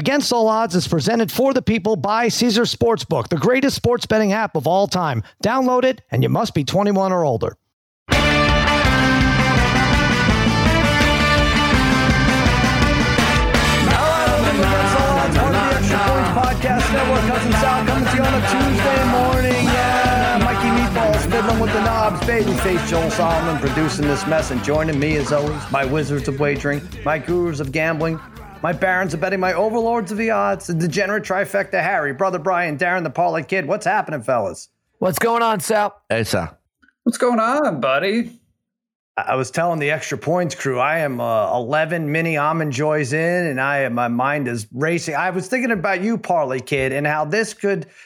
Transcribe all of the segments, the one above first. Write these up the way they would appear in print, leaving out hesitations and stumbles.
Against All Odds is presented for the people by Caesar Sportsbook, the greatest sports betting app of all time. Download it, and you must be 21 or older. Podcast Network, Cousin Sal coming to you on a Tuesday morning. Yeah, Mikey Meatballs fiddling with the knobs, babyface Joel Solomon producing this mess, and joining me as always, my wizards of wagering, my gurus of gambling, my barons of betting, my overlords of the odds, the degenerate trifecta Harry, brother Brian, Darren, the Paula kid. What's happening, fellas? What's going on, Sal? Hey, Sal. What's going on, buddy? I was telling the Extra Points crew, I am 11 mini almond joys in, and my mind is racing. I was thinking about you, Parlay Kid, and how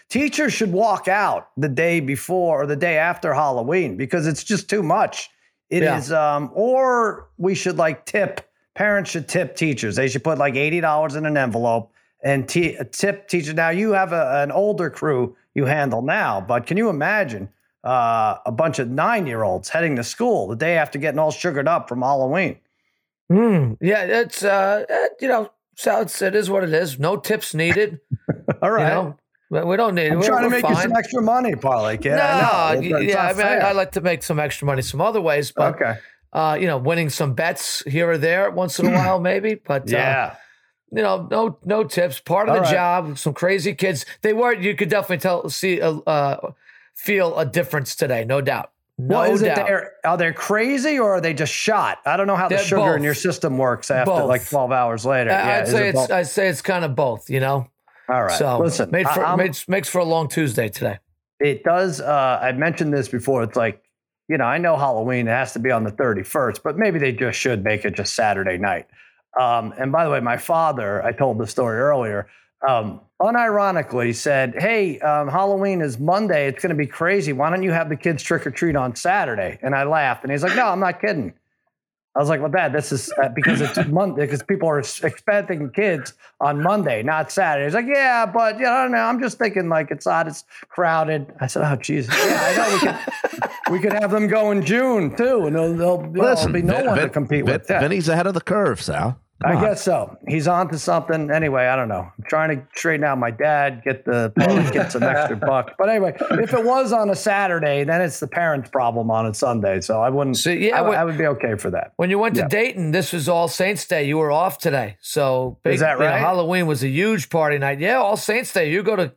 teachers should walk out the day before or the day after Halloween because it's just too much. It is, or we should parents should tip teachers. They should put $80 in an envelope and tip teachers. Now you have an older crew you handle now, but can you imagine? A bunch of 9-year-olds heading to school the day after getting all sugared up from Halloween. Yeah, it's, it is what it is. No tips needed. All right. We don't need it. We're trying to make you some extra money, Polly. I like to make some extra money some other ways, but, winning some bets here or there once in a while, maybe, but no tips. Part of all the job, some crazy kids. They weren't, you could definitely feel a difference today, no doubt. Are they crazy or are they just shot? I don't know how the sugar in your system works after 12 hours later. I'd say it's kind of both, you know? All right. So listen, makes for a long Tuesday today. It does. I mentioned this before. It's I know Halloween, it has to be on the 31st, but maybe they just should make it just Saturday night. And by the way, my father, I told the story earlier, unironically said, hey, Halloween is Monday. It's going to be crazy. Why don't you have the kids trick or treat on Saturday? And I laughed. And he's like, no, I'm not kidding. I was like, well, Dad, this is because it's Monday, because people are expecting kids on Monday, not Saturday. He's like, yeah, but I don't know. I'm just thinking it's hot, it's crowded. I said, oh, Jesus. Yeah, I know we could have them go in June too. And there'll be no one to compete with. Vinny's ahead of the curve, Sal. I guess so. He's on to something. Anyway, I don't know. I'm trying to straighten out my dad, get some extra bucks. But anyway, if it was on a Saturday, then it's the parents' problem on a Sunday. So I wouldn't. I would be okay for that. When you went to Dayton, this was All Saints Day. You were off today, so is that right? Halloween was a huge party night. Yeah, All Saints Day. You go to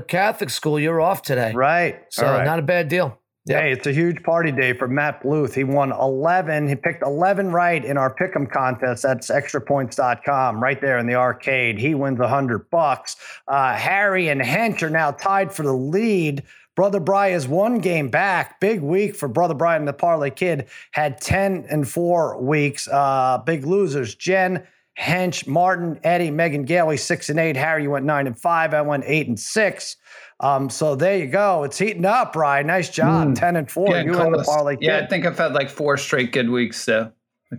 Catholic school. You're off today, right? So not a bad deal. Yep. Hey, it's a huge party day for Matt Bluth. He won 11. He picked 11 right in our pick'em contest. That's extrapoints.com right there in the arcade. He wins $100. Harry and Hench are now tied for the lead. Brother Bry is one game back. Big week for Brother Brian and the Parlay Kid. Had 10 and 4 weeks. Big losers. Jen, Hench, Martin, Eddie, Megan Galey, 6-8. Harry, you went 9-5. I went 8-6. So there you go. It's heating up, Brian. Nice job. 10-4. Yeah, you were in the Parlay Kid. Yeah, I think I've had 4 straight good weeks. So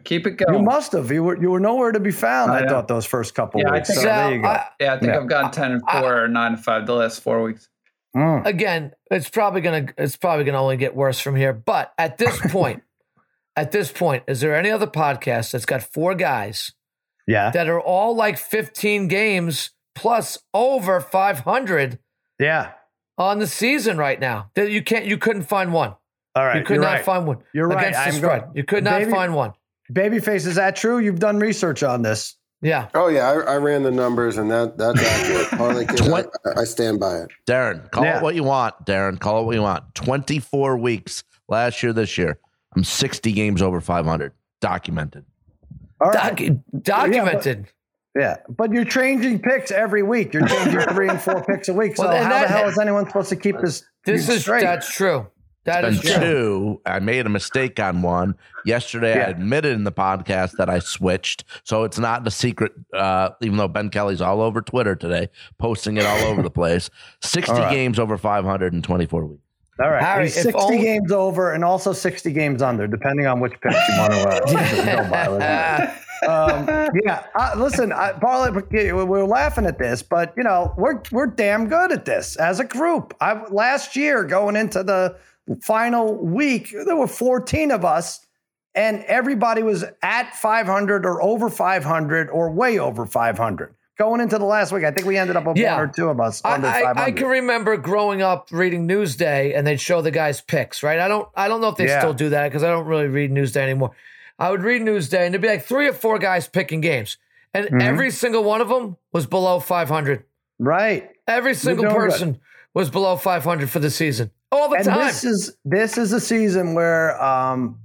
keep it going. You must have. You were nowhere to be found. I thought those first couple weeks. There you go. I've gone 10-4 or 9-5 the last 4 weeks. Again, it's probably gonna only get worse from here. But at this point, is there any other podcast that's got 4 guys? Yeah. That are all 15 games plus over 500. Yeah. On the season right now. You couldn't find one. All right. You could not find one. You're right. You could not find one. Babyface, is that true? You've done research on this. Yeah. Oh, yeah. I ran the numbers, and that's accurate. I stand by it. Darren, call it what you want. 24 weeks last year, this year. I'm 60 games over 500. Documented. All right. Documented. Yeah, but you're changing picks every week. You're changing 3 and 4 picks a week. So the hell is anyone supposed to keep this? That's true. That is true. I made a mistake on one yesterday. Yeah. I admitted in the podcast that I switched. So it's not a secret, even though Ben Kelly's all over Twitter today, posting it all over the place. 60 games over 500 in 24 weeks. All right, Harry, 60 games over and also 60 games under, depending on which pitch you want to go by. Listen, Parlay, we're laughing at this, but we're damn good at this as a group. Last year, going into the final week, there were 14 of us, and everybody was at 500 or over 500 or way over 500. Going into the last week, I think we ended up with one or two of us under 500. I can remember growing up reading Newsday, and they'd show the guys' picks, right? I don't know if they still do that because I don't really read Newsday anymore. I would read Newsday, and there'd be like three or four guys picking games, and every single one of them was below 500. Right. Every single person was below 500 for the season. All the time. This is a season where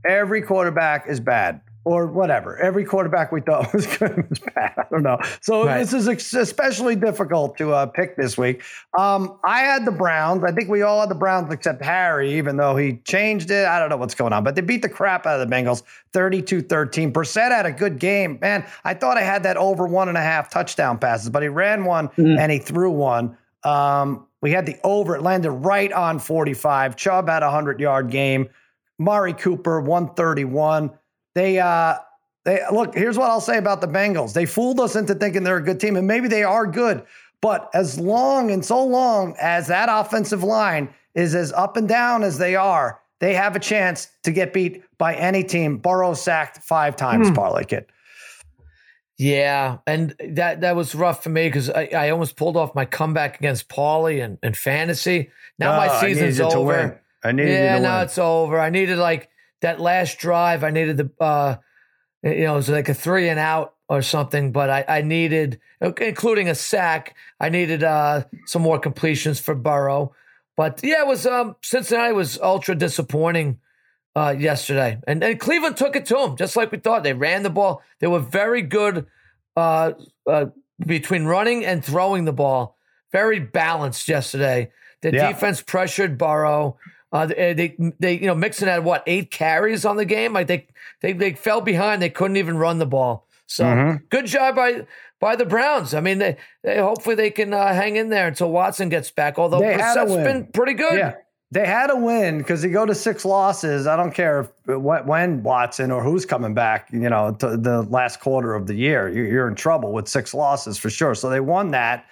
every quarterback is bad. Or whatever. Every quarterback we thought was good was bad. I don't know. So this is especially difficult to pick this week. I had the Browns. I think we all had the Browns except Harry, even though he changed it. I don't know what's going on. But they beat the crap out of the Bengals, 32-13. Brissett had a good game. Man, I thought I had that over 1.5 touchdown passes, but he ran one and he threw one. We had the over. It landed right on 45. Chubb had a 100-yard game. Amari Cooper, 131. They look, here's what I'll say about the Bengals. They fooled us into thinking they're a good team, and maybe they are good. But so long as that offensive line is as up and down as they are, they have a chance to get beat by any team. Burrow sacked 5 times, parlay kid. Yeah, and that was rough for me because I almost pulled off my comeback against Paulie and fantasy. Now my season's over. I needed you to win. Yeah, now it's over. I needed like that last drive, I needed the, it was like a 3-and-out or something, but I needed, including a sack, I needed some more completions for Burrow. But yeah, it was Cincinnati was ultra disappointing yesterday, and Cleveland took it to them just like we thought. They ran the ball; they were very good between running and throwing the ball, very balanced yesterday. The defense pressured Burrow. They Mixon had 8 carries on the game. Like they fell behind. They couldn't even run the ball. So good job by the Browns. I mean, they hopefully they can hang in there until Watson gets back. Although Brissett's been pretty good. Yeah. They had a win because they go to 6 losses. I don't care when Watson or who's coming back, to the last quarter of the year, you're in trouble with 6 losses for sure. So they won that.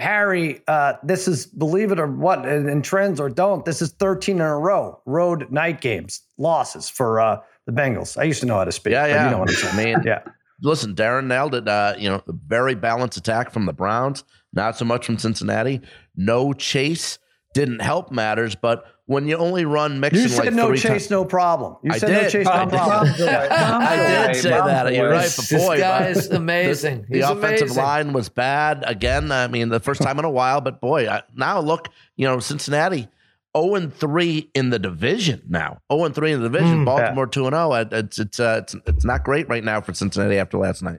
Harry, this is, believe it or what, in trends or don't, this is 13 in a row, road night games, losses for the Bengals. I used to know how to speak. Yeah. You know what I'm saying. Man, yeah. Listen, Darren nailed it. Very balanced attack from the Browns, not so much from Cincinnati. No chase didn't help matters, but when you only run Mixon like 3 times. You said no chase, no problem. You said no chase, no problem. I did say that. You're right. This guy is amazing. The offensive line was bad. Again, I mean, the first time in a while. But, boy, now look, Cincinnati 0-3 in the division now. 0-3 in the division. Baltimore 2-0. It's not great right now for Cincinnati after last night.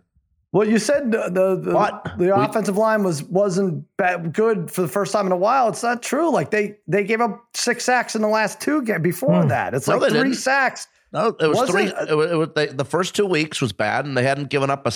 Well, you said the offensive line wasn't good for the first time in a while. It's not true. Like they gave up 6 sacks in the last 2 games before that. It's like 3 sacks. No, it was 3. The first 2 weeks was bad, and they hadn't given up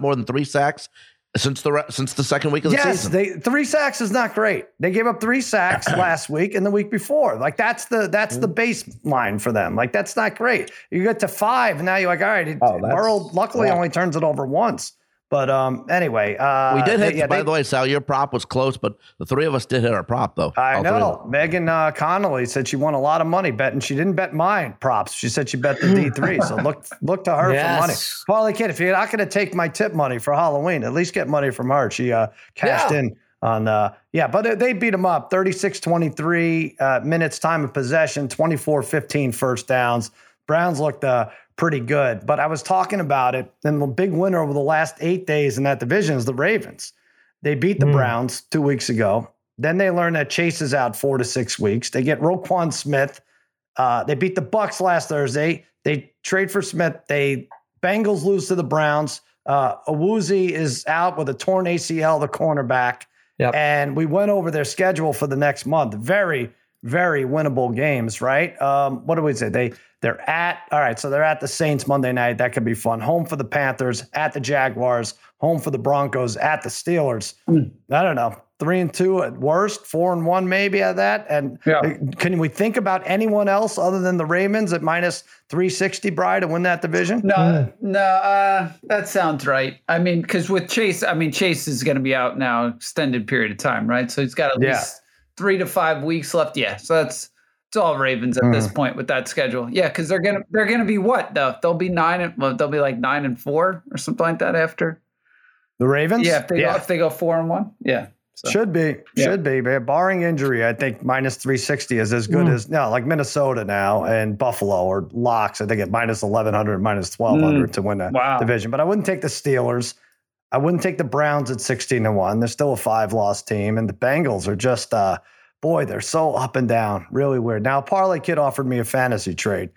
more than 3 sacks since the second week of the season. Yes, 3 sacks is not great. They gave up 3 sacks last week and the week before. Like that's the baseline for them. Like that's not great. You get to 5 and now you're like, all right, Burrow luckily only turns it over once. But anyway, we did hit. By the way, Sal, your prop was close, but the 3 of us did hit our prop, though. I know. Megan Connolly said she won a lot of money betting. She didn't bet my props. She said she bet the D3. So look to her for money. Paulie Kid, if you're not going to take my tip money for Halloween, at least get money from her. She cashed in on but they beat them up 36-23 minutes time of possession, 24-15 first downs. Browns looked pretty good, but I was talking about it, and the big winner over the last 8 days in that division is the Ravens. They beat the Browns 2 weeks ago. Then they learned that Chase is out 4 to 6 weeks. They get Roquan Smith. They beat the Bucks last Thursday. They trade for Smith. They Bengals lose to the Browns. Awuzie is out with a torn ACL, the cornerback. Yep. And we went over their schedule for the next month. Very, very winnable games, right? What do we say? They're at the Saints Monday night. That could be fun. Home for the Panthers, at the Jaguars, home for the Broncos, at the Steelers. I don't know. 3-2 at worst, 4-1 maybe at that. And can we think about anyone else other than the Ravens at minus 360, Bri, to win that division? No, that sounds right. I mean, because with Chase, Chase is going to be out now extended period of time, right? So he's got at least 3 to 5 weeks left. Yeah, so that's it's all Ravens at this point with that schedule. Yeah, because they're gonna be what though? They'll be 9 and they'll be like 9-4 or something like that after. The Ravens? Yeah, if they go 4-1. Yeah. So. Should be, man. Barring injury, I think minus 360 is as good as now. Like Minnesota now and Buffalo or locks, I think at minus 1,100, minus 1,200 to win that division. But I wouldn't take the Steelers. I wouldn't take the Browns at 16-1. They're still a 5-loss team, and the Bengals are just boy, they're so up and down, really weird. Now, Parlay Kid offered me a fantasy trade.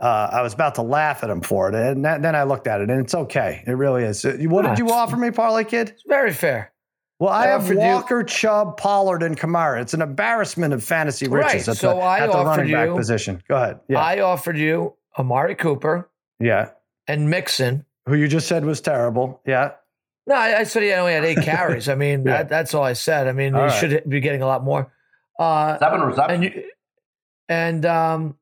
I was about to laugh at him for it, and then I looked at it, and it's okay. It really is. What did you offer me, Parlay Kid? It's very fair. Well, I have Walker, Chubb, Pollard, and Kamara. It's an embarrassment of fantasy riches at the running back position. Go ahead. Yeah. I offered you Amari Cooper. Yeah. And Mixon. Who you just said was terrible. Yeah. No, I said he only had 8 carries. I mean, that's all I said. I mean, he should be getting a lot more. 7 receptions. And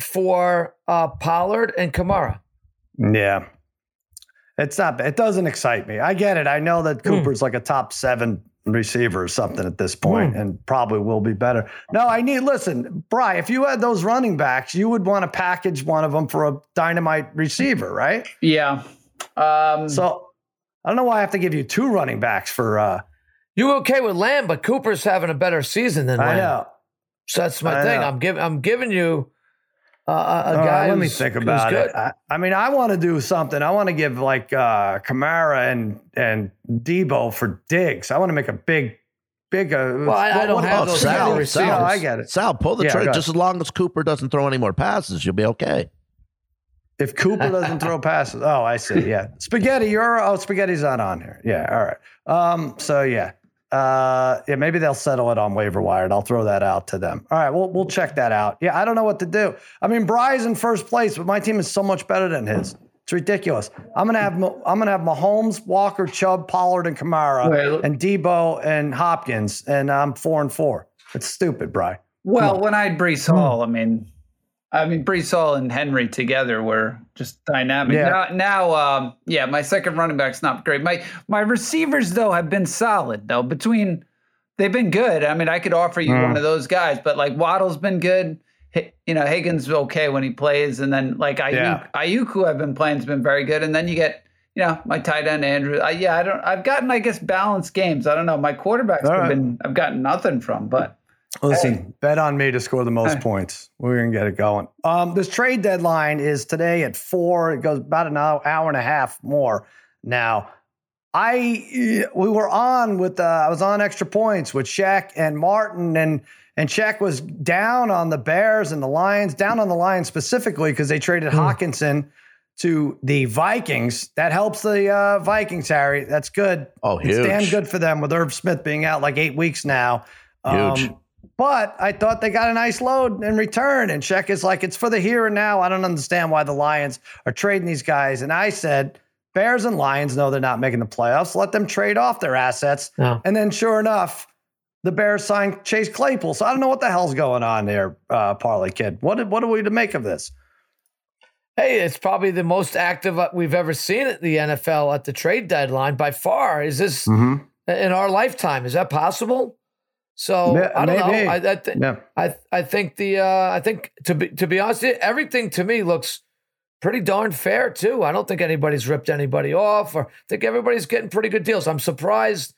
for Pollard and Kamara. Yeah. It's not bad. It doesn't excite me. I get it. I know that Cooper's like a top 7 receiver or something at this point and probably will be better. No, listen, Bri, if you had those running backs, you would want to package one of them for a dynamite receiver, right? Yeah. So I don't know why I have to give you 2 running backs for. You okay with Lamb, but Cooper's having a better season than Lamb. I know. So that's my thing. I'm giving you. Let me think about it. I want to do something. I want to give like Kamara and Debo for Diggs. I want to make a big. I don't have those salary receivers. Sal, I get it. Sal, pull the trigger. Just as long as Cooper doesn't throw any more passes, you'll be okay. If Cooper doesn't throw passes, oh, I see. Yeah, Spaghetti. Spaghetti's not on here. Yeah, all right. So yeah. Maybe they'll settle it on waiver wire, and I'll throw that out to them. All right, we'll check that out. Yeah, I don't know what to do. I mean, Bry's in first place, but my team is so much better than his. It's ridiculous. I'm gonna have Mahomes, Walker, Chubb, Pollard, and Kamara, and Debo and Hopkins, and I'm 4-4. It's stupid, Bry. Well, when I had Brees Hall, I mean Brees Hall and Henry together were just dynamic. Yeah. Now, my second running back's not great. My receivers though have been solid though. They've been good. I mean, I could offer you one of those guys, but like Waddle's been good. You know, Higgins is okay when he plays, and then like Ayuk, who I've been playing, has been very good. And then you get my tight end Andrew. I've gotten balanced games. I don't know. My quarterbacks I've gotten nothing from, but. Listen, bet on me to score the most points. We're going to get it going. This trade deadline is today at 4:00. It goes about an hour and a half more. Now, we were on with I was on Extra Points with Shaq and Martin, and Shaq was down on the Bears and the Lions, down on the Lions specifically because they traded Hockenson to the Vikings. That helps the Vikings, Harry. That's good. Oh, huge. It's damn good for them with Irv Smith being out like 8 weeks now. Huge. But I thought they got a nice load in return. And Shaq is like, it's for the here and now. I don't understand why the Lions are trading these guys. And I said, Bears and Lions know they're not making the playoffs. Let them trade off their assets. Yeah. And then sure enough, the Bears signed Chase Claypool. So I don't know what the hell's going on there, Parlay Kid. What are we to make of this? Hey, it's probably the most active we've ever seen at the NFL at the trade deadline by far. Is this in our lifetime? Is that possible? So I don't know. I think to be honest, everything to me looks pretty darn fair too. I don't think anybody's ripped anybody off, or I think everybody's getting pretty good deals. I'm surprised.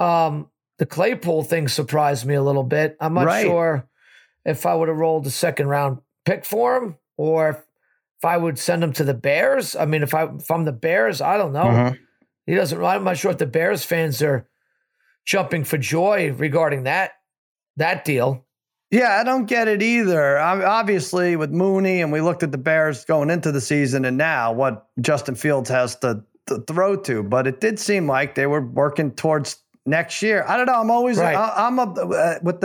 The Claypool thing surprised me a little bit. I'm not sure if I would have rolled a second round pick for him, or if I would send him to the Bears. I mean, if I'm the Bears, I don't know. I'm not sure if the Bears fans are jumping for joy regarding that deal. Yeah, I don't get it either. Obviously, with Mooney, and we looked at the Bears going into the season and now what Justin Fields has to throw to, but it did seem like they were working towards next year. I don't know. I'm always with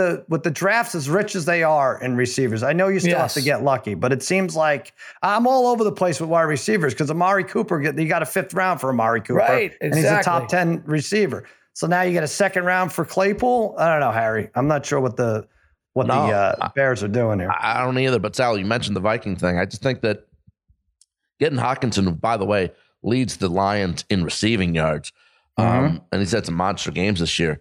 the drafts as rich as they are in receivers. I know you still have to get lucky, but it seems like I'm all over the place with wide receivers because Amari Cooper, you got a 5th round for Amari Cooper, and he's a top 10 receiver. So now you get a second round for Claypool. I don't know, Harry. I'm not sure what the Bears are doing here. I don't either. But Sal, you mentioned the Viking thing. I just think that getting Hockenson, by the way, leads the Lions in receiving yards, and he's had some monster games this year.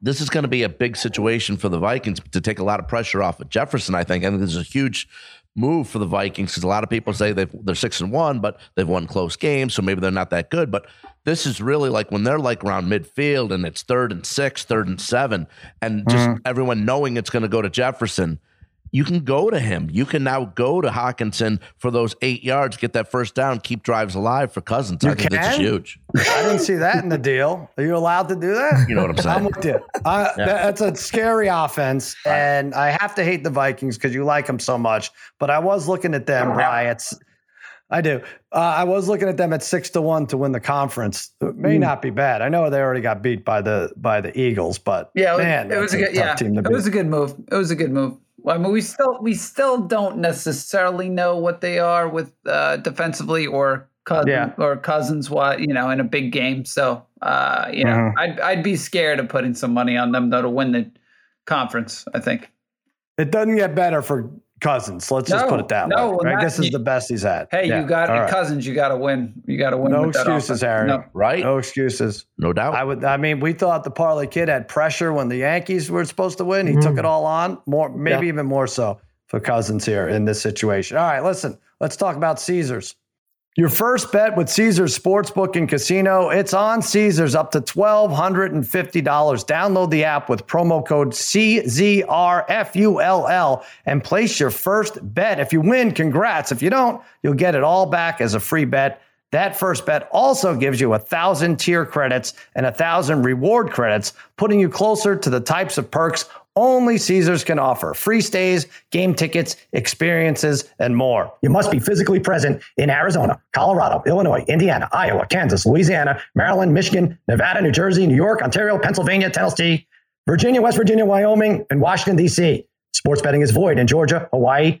This is going to be a big situation for the Vikings to take a lot of pressure off of Jefferson. I think this is a huge move for the Vikings because a lot of people say they're 6-1, but they've won close games, so maybe they're not that good. But This is really like when they're like around midfield and it's 3rd and 6, 3rd and 7, and just everyone knowing it's going to go to Jefferson. You can go to him. You can now go to Hockenson for those 8 yards, get that first down, keep drives alive for Cousins. I think that's huge. I didn't see that in the deal. Are you allowed to do that? You know what I'm saying? I'm with you. That's a scary offense, and I have to hate the Vikings because you like them so much. But I was looking at them, Brian. I do. I was looking at them at 6-1 to win the conference. It may not be bad. I know they already got beat by the Eagles, but yeah, it was a good move. It was a good move. I mean, we still don't necessarily know what they are with defensively or Cousins, in a big game. So, I'd be scared of putting some money on them though to win the conference. I think it doesn't get better for Cousins. Let's just put it that way. Right? This is the best he's had. Hey, you got Cousins. You got to win. You got to win. No excuses, Harry. No. Right? No excuses. No doubt. We thought the parlay kid had pressure when the Yankees were supposed to win. He took it all on. Even more so for Cousins here in this situation. All right, listen. Let's talk about Caesars. Your first bet with Caesars Sportsbook and Casino. It's on Caesars up to $1,250. Download the app with promo code CZRFULL and place your first bet. If you win, congrats. If you don't, you'll get it all back as a free bet. That first bet also gives you 1,000 tier credits and 1,000 reward credits, putting you closer to the types of perks only Caesars can offer: free stays, game tickets, experiences, and more. You must be physically present in Arizona, Colorado, Illinois, Indiana, Iowa, Kansas, Louisiana, Maryland, Michigan, Nevada, New Jersey, New York, Ontario, Pennsylvania, Tennessee, Virginia, West Virginia, Wyoming, and Washington, D.C. Sports betting is void in Georgia, Hawaii,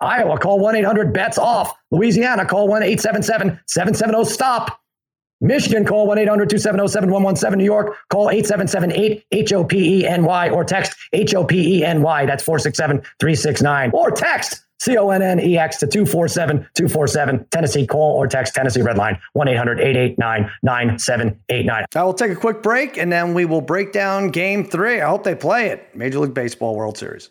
Iowa, call 1-800-BETS-OFF. Louisiana, call 1-877-770-STOP. Michigan, call 1-800-270-7117. New York, call 877-8-HOPENY or text HOPENY. That's 467-369. Or text CONNEX to 247-247. Tennessee, call or text Tennessee Redline 1-800-889-9789. Now we'll take a quick break, and then we will break down Game 3. I hope they play it. Major League Baseball World Series.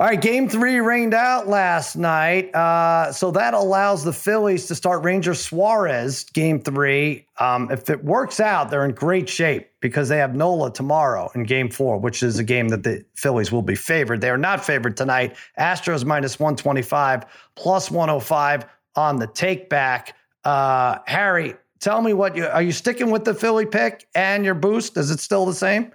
All right, Game 3 rained out last night, so that allows the Phillies to start Ranger Suarez Game 3. If it works out, they're in great shape because they have Nola tomorrow in Game 4, which is a game that the Phillies will be favored. They are not favored tonight. Astros minus 125, plus 105 on the take back. Harry, tell me are you sticking with the Philly pick and your boost? Is it still the same?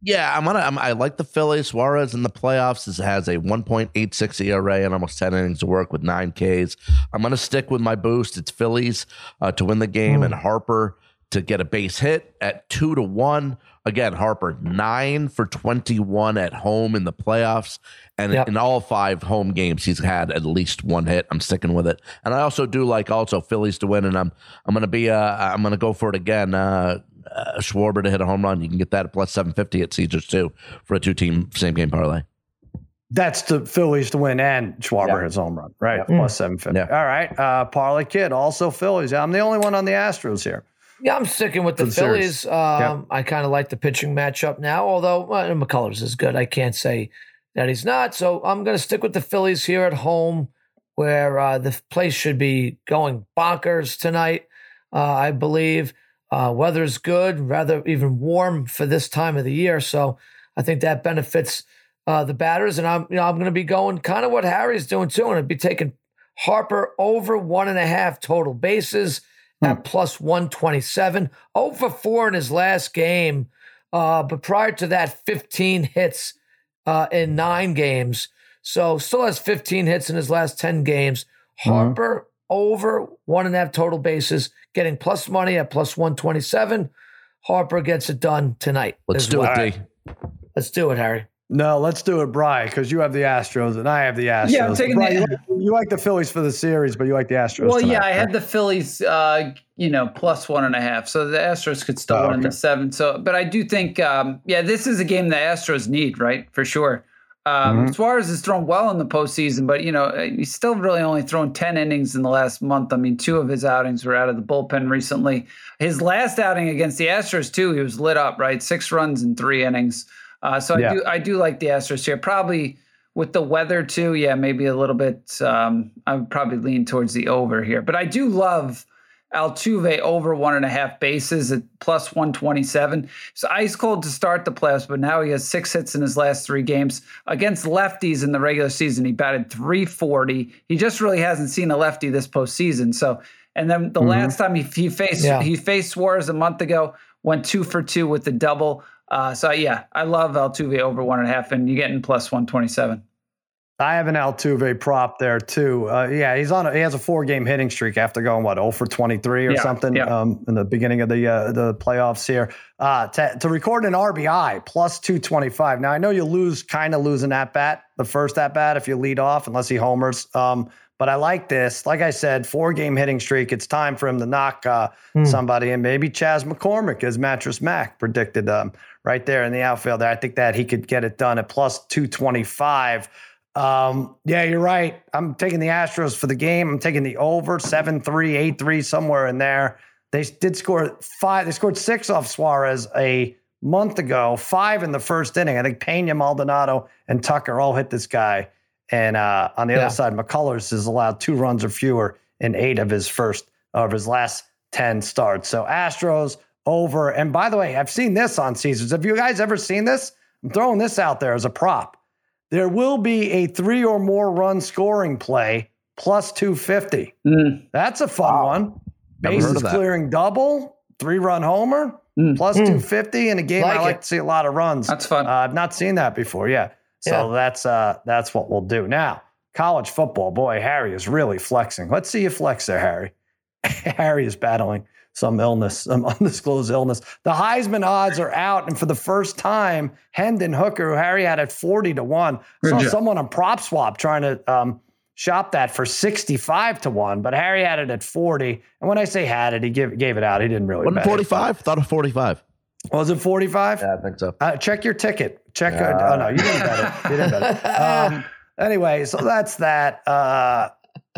Yeah, I like the Phillies. Suarez in the playoffs has a 1.86 ERA and almost 10 innings to work with 9 Ks. I'm going to stick with my boost. It's Phillies to win the game and Harper to get a base hit at 2-1. Again, Harper, 9 for 21 at home in the playoffs. And in all 5 home games, he's had at least one hit. I'm sticking with it. And I also do like Phillies to win. And I'm going to go for it again. Schwarber to hit a home run. You can get that at plus 750 at Caesars too for a 2-team same game parlay. That's the Phillies to win and Schwarber his home run, right? Plus 750. All right. Parlay Kid, also Phillies. I'm the only one on the Astros here. Yeah, I'm sticking with the Phillies. I kind of like the pitching matchup now, although McCullers is good. I can't say that he's not. So I'm going to stick with the Phillies here at home where the place should be going bonkers tonight, I believe. Weather's good, rather even warm for this time of the year. So I think that benefits the batters. And I'm going to be going kind of what Harry's doing too. And I'd be taking Harper over 1.5 total bases at plus 127, 0 for 4 in his last game. But prior to that, 15 hits in 9 games. So still has 15 hits in his last 10 games. Harper over 1.5 total bases, getting plus money at plus 127. Harper gets it done tonight. Let's do it, D. Let's do it, Harry. No, let's do it, Brian, because you have the Astros and I have the Astros. Yeah, I'm taking Brian, you like the Phillies for the series, but you like the Astros. Well, tonight, I had the Phillies, plus 1.5, so the Astros could still win the 7. So, but I do think, this is a game the Astros need, right, for sure. Suarez has thrown well in the postseason, but he's still really only thrown 10 innings in the last month. I mean, 2 of his outings were out of the bullpen recently. His last outing against the Astros too, he was lit up, right? 6 runs in 3 innings. I do like the Astros here. Probably with the weather too. Yeah, maybe a little bit. I would probably lean towards the over here, but I do love Altuve over 1.5 bases at plus 127. It's ice cold to start the playoffs, but now he has 6 hits in his last 3 games against lefties in the regular season. He batted .340. He just really hasn't seen a lefty this postseason. So, and then the last time he faced Suarez a month ago, went 2 for 2 with the double. I love Altuve over 1.5, and you're getting plus 127. I have an Altuve prop there too. He has a 4-game hitting streak after going 0 for 23 or something in the beginning of the playoffs here. To record an RBI plus 225. Now I know you lose an at bat, the first at bat if you lead off, unless he homers. But I like this. Like I said, 4-game hitting streak. It's time for him to knock somebody in. Maybe Chaz McCormick, as Mattress Mac predicted, right there in the outfield. I think that he could get it done at plus 225. You're right. I'm taking the Astros for the game. I'm taking the over 7-3, 8-3, somewhere in there. They did score 5. They scored 6 off Suarez a month ago, 5 in the first inning. I think Pena, Maldonado, and Tucker all hit this guy. And on the other side, McCullers has allowed 2 runs or fewer in 8 of his last 10 starts. So Astros over. And by the way, I've seen this on Caesars. Have you guys ever seen this? I'm throwing this out there as a prop. There will be a 3 or more run scoring play plus 250. That's a fun one. Bases clearing double, 3-run homer, plus 250 in a game. I like to see a lot of runs. That's fun. I've not seen that before. Yeah. So that's what we'll do. Now, college football, boy, Harry is really flexing. Let's see you flex there, Harry. Harry is battling some undisclosed illness. The Heisman odds are out, and for the first time, Hendon Hooker, who Harry had at 40-1, saw someone on Prop Swap trying to shop that for 65-1, but Harry had it at 40. And when I say had it, he gave it out. He didn't really. Wasn't 45? Thought of 45. Was it 45? Yeah, I think so. Check your ticket. Check. Oh, no, you didn't bet it. Anyway, so that's that.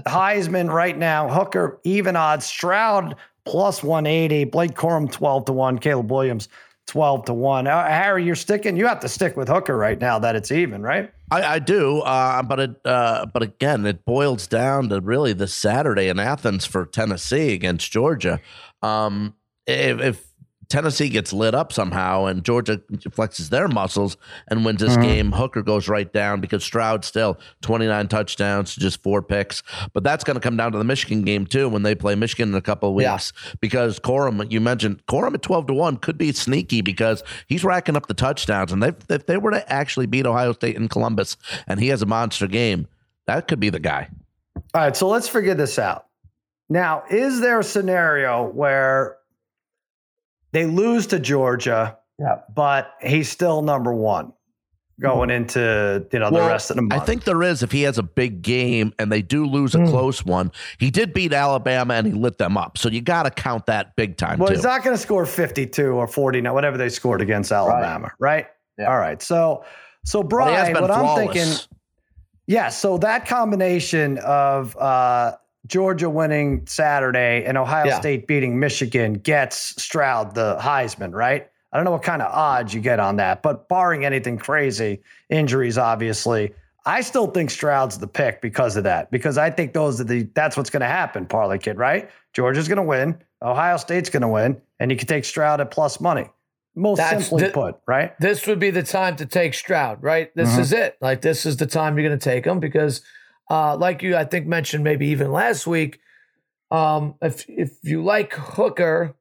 Heisman right now. Hooker, even odds. Stroud, plus 180. Blake Corum, 12-1. Caleb Williams, 12-1. Harry, you're sticking. You have to stick with Hooker right now that it's even, right? I do. But again, it boils down to really this Saturday in Athens for Tennessee against Georgia. If Tennessee gets lit up somehow and Georgia flexes their muscles and wins this game, Hooker goes right down because Stroud still 29 touchdowns, just 4 picks. But that's going to come down to the Michigan game too when they play Michigan in a couple of weeks because Corum, you mentioned Corum at 12-1 could be sneaky because he's racking up the touchdowns. And if they were to actually beat Ohio State in Columbus and he has a monster game, that could be the guy. All right, so let's figure this out. Now, is there a scenario where they lose to Georgia Yeah. But he's still number one going into, you know, the rest of the month. I think there is, if he has a big game and they do lose a close one. He did beat Alabama and he lit them up. So you got to count that big time. Well, he's not going to score 52 or 49, whatever they scored against Alabama. Right. Yeah. All right. So Brian, what flawless. I'm thinking. Yeah. So that combination of Georgia winning Saturday and Ohio State beating Michigan gets Stroud the Heisman, right? I don't know what kind of odds you get on that, but barring anything crazy, injuries obviously, I still think Stroud's the pick because of that. Because I think that's what's going to happen, Parlay Kid, right? Georgia's going to win, Ohio State's going to win, and you can take Stroud at plus money. Most simply put, right? This would be the time to take Stroud, right? This is it. Like, this is the time you're going to take him because, like you, I think mentioned maybe even last week, if you like Hooker.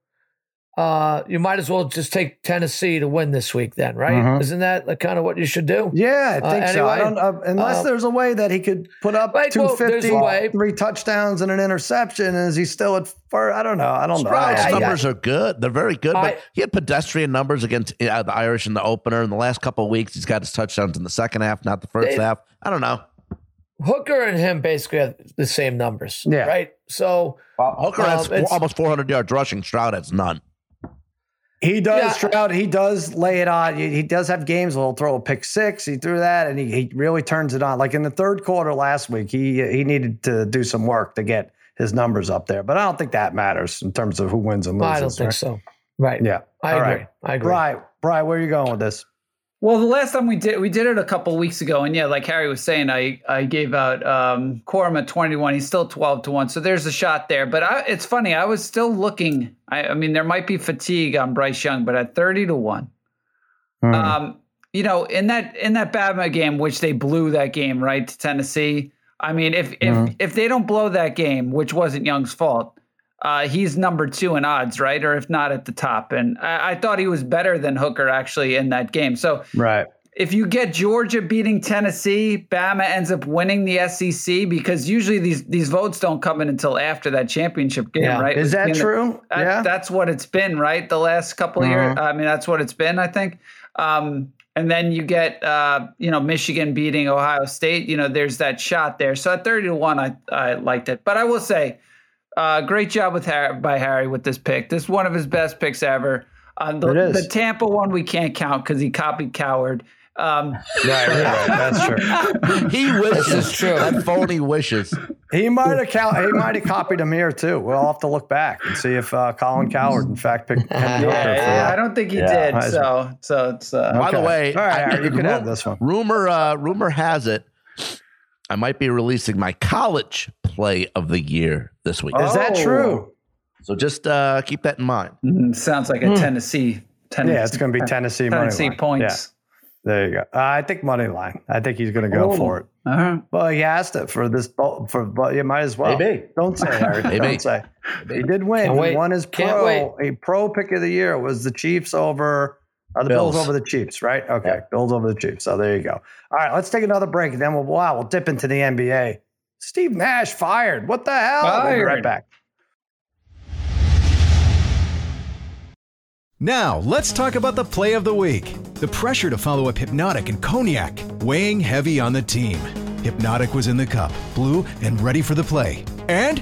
You might as well just take Tennessee to win this week then, right? Isn't that kind of what you should do? Yeah, I think so. Anyway, I don't, unless there's a way that he could put up 250, three touchdowns and an interception, and is he still at first? I don't know. Stroud's numbers are good. They're very good, but he had pedestrian numbers against the Irish in the opener. In the last couple of weeks, he's got his touchdowns in the second half, not the first half. I don't know. Hooker and him basically have the same numbers, right? So Hooker has almost 400 yards rushing. Stroud has none. He does, Stroud. He does lay it on. He does have games where he'll throw a pick six. He threw that, and he really turns it on. Like in the third quarter last week, he needed to do some work to get his numbers up there. But I don't think that matters in terms of who wins and loses. I don't think so. Right. Yeah. I agree. Brian, where are you going with this? Well, the last time we did it a couple of weeks ago, and like Harry was saying, I gave out Corum at 20-1. He's still 12-1, so there's a shot there. But it's funny, I was still looking. I mean, there might be fatigue on Bryce Young, but at 30-1, in that Bama game, which they blew that game right to Tennessee. I mean, if they don't blow that game, which wasn't Young's fault. He's number two in odds, right? Or if not at the top. And I thought he was better than Hooker actually in that game. So if you get Georgia beating Tennessee, Bama ends up winning the SEC because usually these votes don't come in until after that championship game, right? Is that true? That's what it's been, right? The last couple of years. I mean, that's what it's been, I think. And then you get, Michigan beating Ohio State. You know, there's that shot there. So at 30-1, I liked it. But I will say, great job by Harry with this pick. This is one of his best picks ever. The Tampa one we can't count because he copied Coward. Right. That's true. He wishes. True. That phony wishes. He might have copied him here too. We'll have to look back and see if Colin Coward, in fact, picked him. I don't think he did. So it's. By the way, all right, Harry, you can have this one. Rumor has it, I might be releasing my college play of the year this week. Is that true? So just keep that in mind. Sounds like a Tennessee. Yeah, it's going to be Tennessee money points. Yeah. There you go. I think money line. I think he's going to go for it. Uh-huh. Well, he asked it for this. But you might as well. Maybe. Don't say, Harry. Maybe. Don't say. He did win. He won his pro. A pro pick of the year was the Chiefs over. The Bills over the Chiefs, right? Okay, yeah. Bills over the Chiefs. So there you go. All right, let's take another break, and then we'll dip into the NBA. Steve Nash fired. What the hell? We'll be right back. Now, let's talk about the play of the week. The pressure to follow up Hypnotic and Cognac, weighing heavy on the team. Hypnotic was in the cup, blue, and ready for the play. And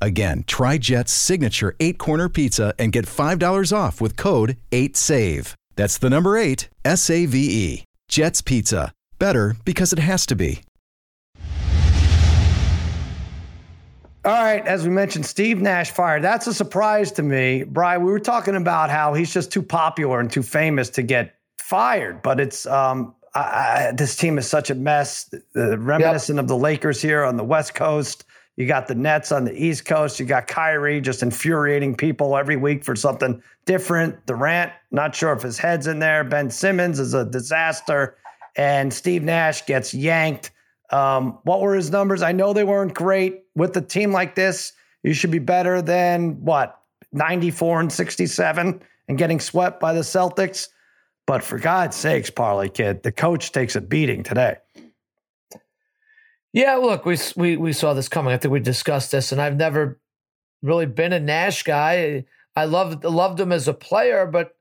Again, try Jet's signature 8-corner pizza and get $5 off with code 8SAVE. That's the number 8, S-A-V-E. Jet's Pizza. Better because it has to be. All right, as we mentioned, Steve Nash fired. That's a surprise to me. Brian, we were talking about how he's just too popular and too famous to get fired, but it's this team is such a mess. Reminiscent of the Lakers here on the West Coast. You got the Nets on the East Coast. You got Kyrie just infuriating people every week for something different. Durant, not sure if his head's in there. Ben Simmons is a disaster. And Steve Nash gets yanked. What were his numbers? I know they weren't great. With a team like this, you should be better than, 94-67 and getting swept by the Celtics. But for God's sakes, Parlay Kid, the coach takes a beating today. Yeah, look, we saw this coming. I think we discussed this, and I've never really been a Nash guy. I loved him as a player, but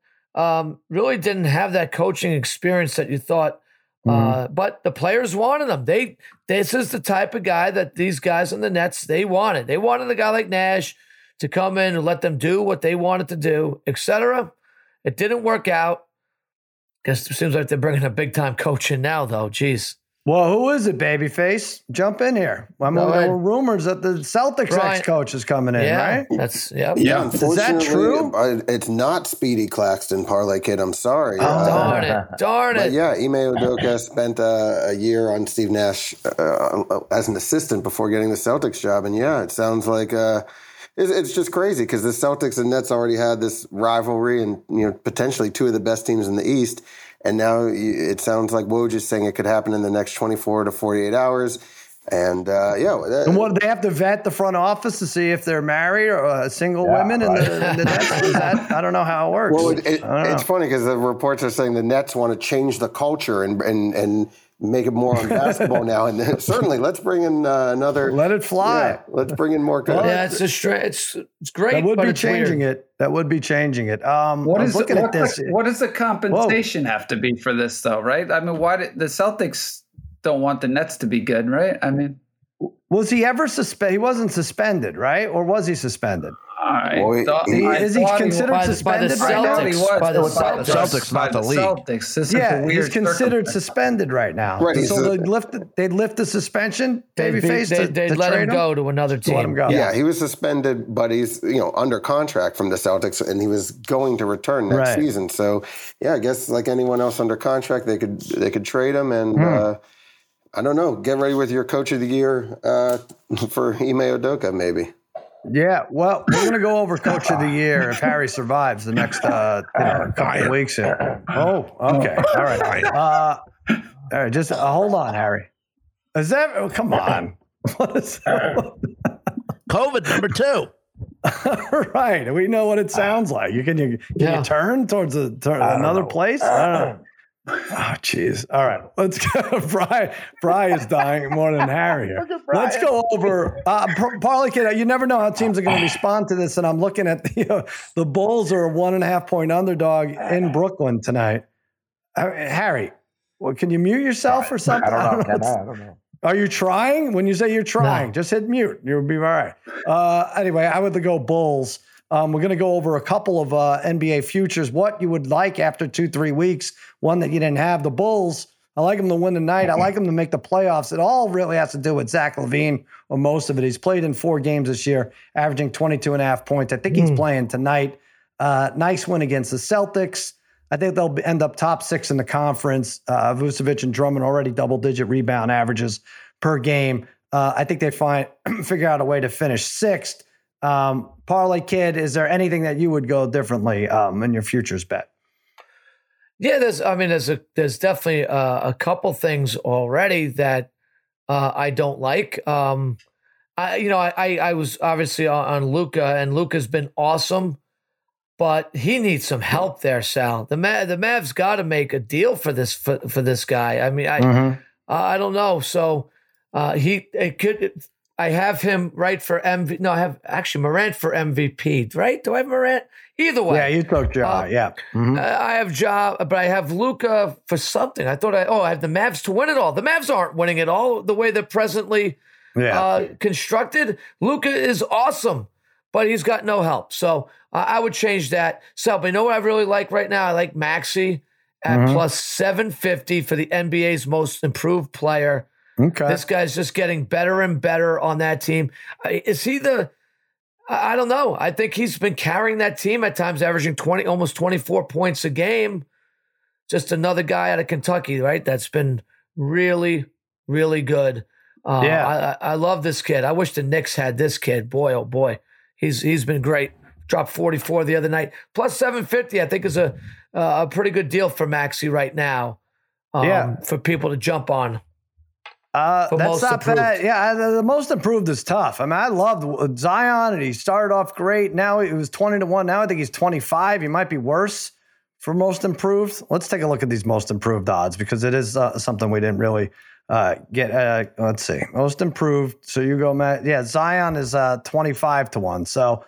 really didn't have that coaching experience that you thought. But the players wanted him. This is the type of guy that these guys in the Nets, they wanted. They wanted a guy like Nash to come in and let them do what they wanted to do, etc. It didn't work out. Guess it seems like they're bringing a big-time coach in now, though. Jeez. Well, who is it, babyface? Jump in here. I mean, there were rumors that the Celtics ex-coach is coming in, right? Yeah. Is that true? It's not Speedy Claxton, Parlay Kid. I'm sorry. Oh, darn it. Yeah, Ime Udoka spent a year on Steve Nash as an assistant before getting the Celtics job. And yeah, it sounds like it's just crazy because the Celtics and Nets already had this rivalry and potentially two of the best teams in the East. And now it sounds like Woj is saying it could happen in the next 24 to 48 hours. And, And what, they have to vet the front office to see if they're married or single women? Right. And the Nets, I don't know how it works. Well, it's funny because the reports are saying the Nets want to change the culture and make it more on basketball now. And then, certainly, let's bring in another. Let it fly. Yeah, let's bring in more. It's great. That would be changing it. What does the compensation have to be for this, though, right? I mean, why the Celtics don't want the Nets to be good, right? I mean, was he ever suspended? He wasn't suspended, right? Or was he suspended? Is he considered suspended right now? Celtics, not the league. Yeah, he's considered suspended right now. Right. So they'd lift the suspension, babyface. They'd let him go to another team. Yeah, he was suspended, but he's under contract from the Celtics, and he was going to return next season. So yeah, I guess like anyone else under contract, they could trade him and. I don't know. Get ready with your coach of the year for Ime Udoka, maybe. Yeah, well, we're going to go over coach of the year if Harry survives the next couple of weeks here. Oh, okay. All right. All right. Just hold on, Harry. Is that? Oh, come on. What is that? COVID number 2. Right. We know what it sounds like. Can you turn towards another place? I don't know. Oh, jeez. All right. Let's go. Bry is dying more than Harry here. Let's go over. Parlay Kid, you never know how teams are going to respond to this. And I'm looking at the Bulls are a 1.5-point underdog in Brooklyn tonight. Harry, can you mute yourself or something? I don't know. Are you trying? When you say you're trying, just hit mute. You'll be all right. Anyway, I would go Bulls. We're going to go over a couple of NBA futures, what you would like after 2-3 weeks, one that you didn't have. The Bulls, I like them to win tonight. I like them to make the playoffs. It all really has to do with Zach LaVine, or most of it. He's played in 4 games this year, averaging 22.5 points. I think he's playing tonight. Nice win against the Celtics. I think they'll end up top 6 in the conference. Vucevic and Drummond already double-digit rebound averages per game. I think they figure out a way to finish 6th. Parlay Kid, is there anything that you would go differently in your futures bet? Yeah, there's definitely a couple things already that I don't like. I was obviously on Luka, and Luka's been awesome, but he needs some help there, Sal. The Mavs got to make a deal for this for this guy. I mean, I don't know. So I have him right for MVP. No, I have actually Morant for MVP, right? Do I have Morant? Either way. Yeah, you took Ja, yeah. Mm-hmm. I have Ja, but I have Luka for something. I thought I have the Mavs to win it all. The Mavs aren't winning it all the way they're presently constructed. Luka is awesome, but he's got no help. So I would change that. So, but you know what I really like right now? I like Maxey at plus 750 for the NBA's most improved player. Okay. This guy's just getting better and better on that team. Is he the – I don't know. I think he's been carrying that team at times, averaging almost 24 points a game. Just another guy out of Kentucky, right, that's been really, really good. Yeah. I love this kid. I wish the Knicks had this kid. Boy, oh, boy. He's been great. Dropped 44 the other night. Plus 750, I think, is a pretty good deal for Maxey right now. For people to jump on. That's not bad. Yeah, the most improved is tough. I mean, I loved Zion, and he started off great. Now it was 20-1. Now I think he's 25. He might be worse for most improved. Let's take a look at these most improved odds, because it is something we didn't really get. Let's see, most improved. So you go, Matt. Yeah, Zion is 25-1. So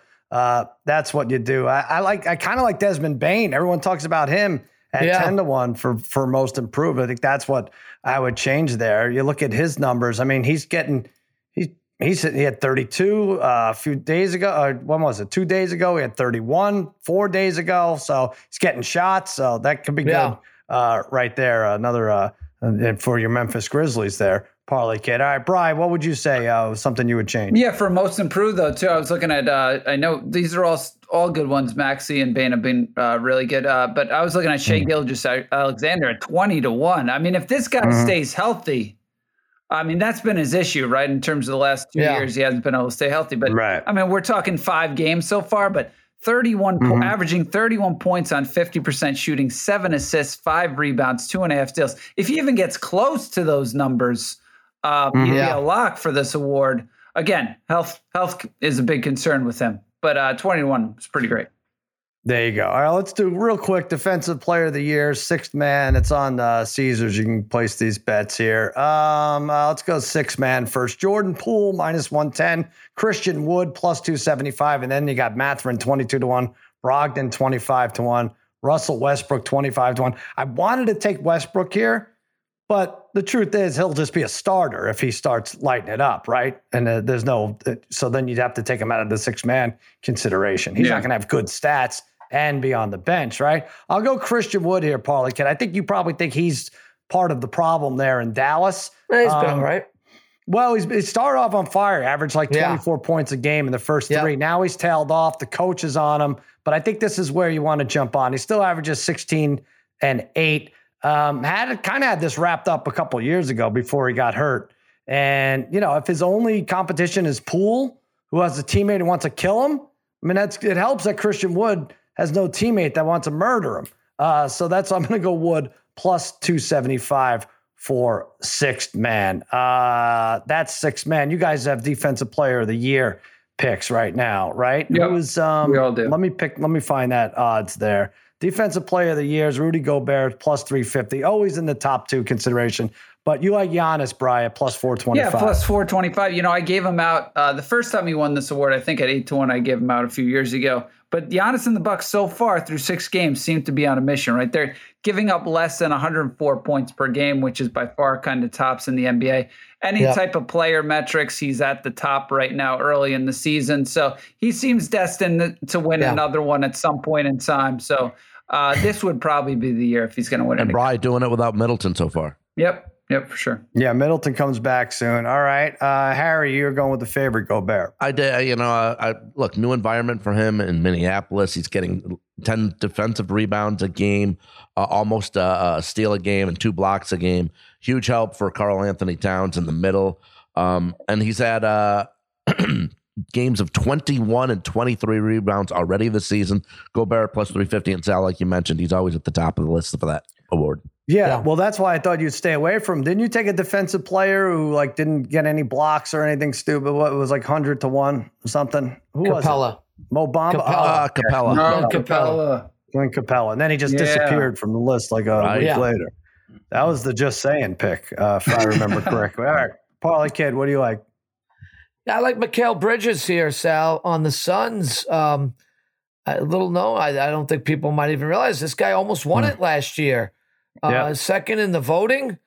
that's what you do. I kind of like Desmond Bain. Everyone talks about him at 10-1 for most improved. I think that's what I would change there. You look at his numbers. I mean, he had 32 a few days ago. When was it? 2 days ago, he had 31. 4 days ago, so he's getting shots. So that could be good right there. Another for your Memphis Grizzlies there. Parlay kid. All right, Brian, what would you say something you would change? Yeah, for most improved, though, too, I was looking at, I know these are all good ones. Maxey and Bain have been really good, but I was looking at Shea Gilgeous-Alexander at 20-1. I mean, if this guy stays healthy, I mean, that's been his issue, right? In terms of the last 2 years, he hasn't been able to stay healthy. But, I mean, we're talking 5 games so far, but averaging 31 points on 50% shooting, 7 assists, 5 rebounds, 2.5 steals. If he even gets close to those numbers, he'd be a lock for this award. Again, health is a big concern with him, but 21 is pretty great. There you go. All right, let's do real quick defensive player of the year, sixth man. It's on Caesars. You can place these bets here. Let's go sixth man first. Jordan Poole, -110. Christian Wood, +275. And then you got Mathurin, 22-1. Brogdon, 25-1. Russell Westbrook, 25-1. I wanted to take Westbrook here, but the truth is he'll just be a starter if he starts lighting it up, right? And so then you'd have to take him out of the six-man consideration. He's not going to have good stats and be on the bench, right? I'll go Christian Wood here, Parley Kid. I think you probably think he's part of the problem there in Dallas. Yeah, he's been all right. Well, he started off on fire, averaged like 24 points a game in the first three. Now he's tailed off. The coach is on him. But I think this is where you want to jump on. He still averages 16 and 8. Had this wrapped up a couple of years ago before he got hurt. And, you know, if his only competition is Poole, who has a teammate who wants to kill him, I mean, it helps that Christian Wood has no teammate that wants to murder him. So I'm going to go Wood +275 for sixth man. That's sixth man. You guys have defensive player of the year picks right now, right? Yeah, we all do. Let me find that odds there. Defensive player of the year is Rudy Gobert, +350. Always in the top 2 consideration. But you like Giannis, Brian, +425. Yeah, +425. You know, I gave him out the first time he won this award, I think at 8-1, I gave him out a few years ago. But Giannis and the Bucks so far through 6 games seem to be on a mission, right? They're giving up less than 104 points per game, which is by far kind of tops in the NBA. Any type of player metrics, he's at the top right now early in the season. So he seems destined to win another one at some point in time. So this would probably be the year if he's going to win it. And Brian doing it without Middleton so far. Yep, for sure. Yeah, Middleton comes back soon. All right. Harry, you're going with the favorite, Gobert. I did. You know, look, new environment for him in Minneapolis. He's getting 10 defensive rebounds a game, almost a steal a game and 2 blocks a game. Huge help for Karl Anthony Towns in the middle. And he's had games of 21 and 23 rebounds already this season. Gobert +350. And Sal, like you mentioned, he's always at the top of the list for that award. Yeah, well, that's why I thought you'd stay away from him. Didn't you take a defensive player who like didn't get any blocks or anything stupid? What, it was like 100-1 or something. Who was it? Capella. Mo Bamba. Capella. No, Capella. Clint Capella. And then he just disappeared from the list like a week later. That was the just saying pick, if I remember correctly. All right, Parley Kid, what do you like? I like Mikal Bridges here, Sal, on the Suns. I don't think people might even realize this guy almost won it last year. Second in the voting.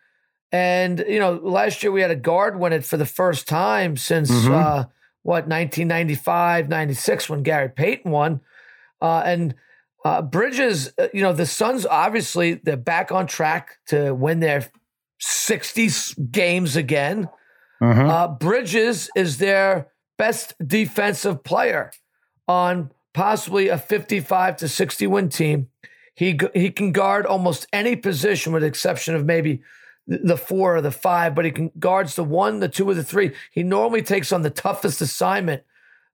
And, you know, last year we had a guard win it for the first time since, 1995, 96, when Gary Payton won. Bridges, you know, the Suns, obviously, they're back on track to win their 60 games again. Mm-hmm. Bridges is their best defensive player on possibly a 55 to 60 win team. He can guard almost any position with the exception of maybe the 4 or the 5, but he can guards the 1, the 2, or the 3. He normally takes on the toughest assignment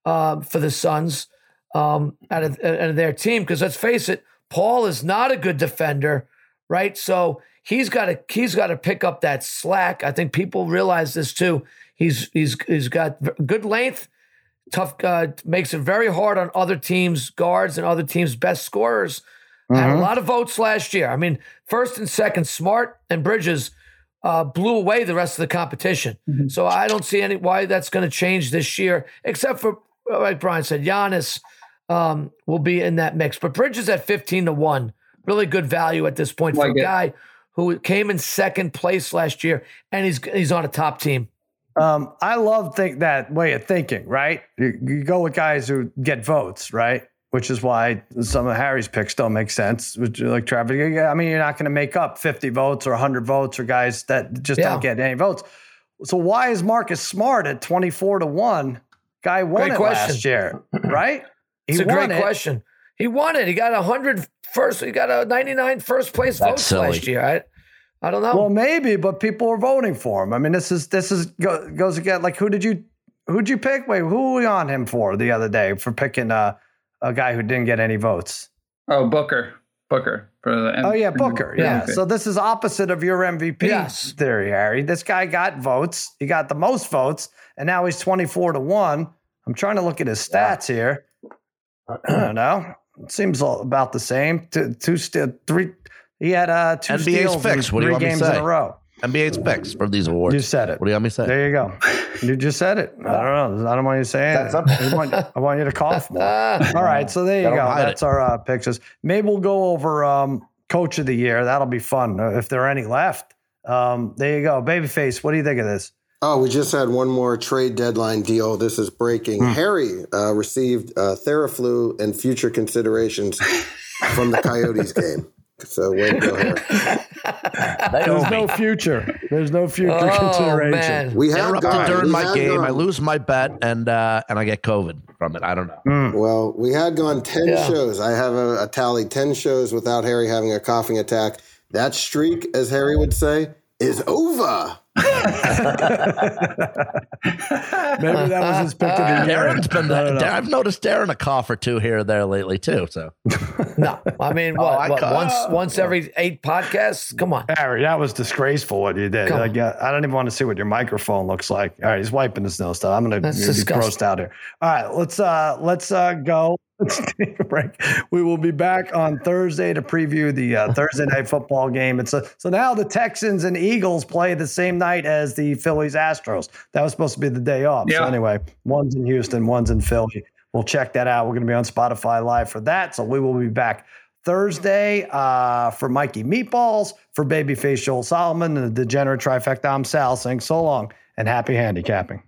for the Suns out of their team because let's face it, Paul is not a good defender, right? So he's got to pick up that slack. I think people realize this too. He's got good length, tough, makes it very hard on other teams' guards and other teams' best scorers. Mm-hmm. Had a lot of votes last year. I mean, first and second, Smart and Bridges blew away the rest of the competition. Mm-hmm. So I don't see any why that's going to change this year, except for, like Brian said, Giannis will be in that mix. But Bridges at 15-1, really good value at this point for a guy who came in second place last year, and he's on a top team. I love that way of thinking, right? You go with guys who get votes, right? Which is why some of Harry's picks don't make sense. Which, like Travis, I mean, you're not going to make up 50 votes or 100 votes or guys that just don't get any votes. So why is Marcus Smart at 24-1? Guy won great it question. Last year, right? It's a great question. He won it. He got 100 first. He got a 99 first place votes last year. I don't know. Well, maybe, but people were voting for him. I mean, this is goes again. Like, who'd you pick? Wait, who were we on him for the other day for picking a guy who didn't get any votes? Oh, Booker. Booker. Yeah. MVP. So this is opposite of your MVP theory, Harry. This guy got votes. He got the most votes, and now he's 24-1. I'm trying to look at his stats here. I don't know. It seems all about the same. Three. He had two NBA's steals picks. What do you want games me to say? In a row. NBA's picks for these awards. You said it. What do you want me to say? There you go. You just said it. I don't know. I don't want you to say it. I want you to cough more. All right. So there you go. That's our pictures. Maybe we'll go over Coach of the Year. That'll be fun if there are any left. There you go. Babyface, what do you think of this? Oh, we just had one more trade deadline deal. This is breaking. Harry received Theraflu and future considerations from the Coyotes game. So way to go, Harry. There's no future. There's no future consideration. Man. We have interrupted during my game. Gone. I lose my bet and I get COVID from it. I don't know. Well, we had gone 10 shows. I have a tally 10 shows without Harry having a coughing attack. That streak, as Harry would say, is over. Maybe that was his pick of the year. Darren's been I've noticed Darren a cough or two here or there lately too. So no, I mean, once every 8 podcasts. Come on, Harry, that was disgraceful what you did. Like, I don't even want to see what your microphone looks like. All right, he's wiping his nose stuff. I'm going to be grossed out here. All right, let's go. Let's take a break. We will be back on Thursday to preview the Thursday night football game. So now the Texans and Eagles play the same night as the Phillies Astros. That was supposed to be the day off. Yeah. So anyway, one's in Houston, one's in Philly. We'll check that out. We're going to be on Spotify Live for that. So we will be back Thursday for Mikey Meatballs, for Babyface Joel Solomon, and the Degenerate Trifecta. I'm Sal saying so long and happy handicapping.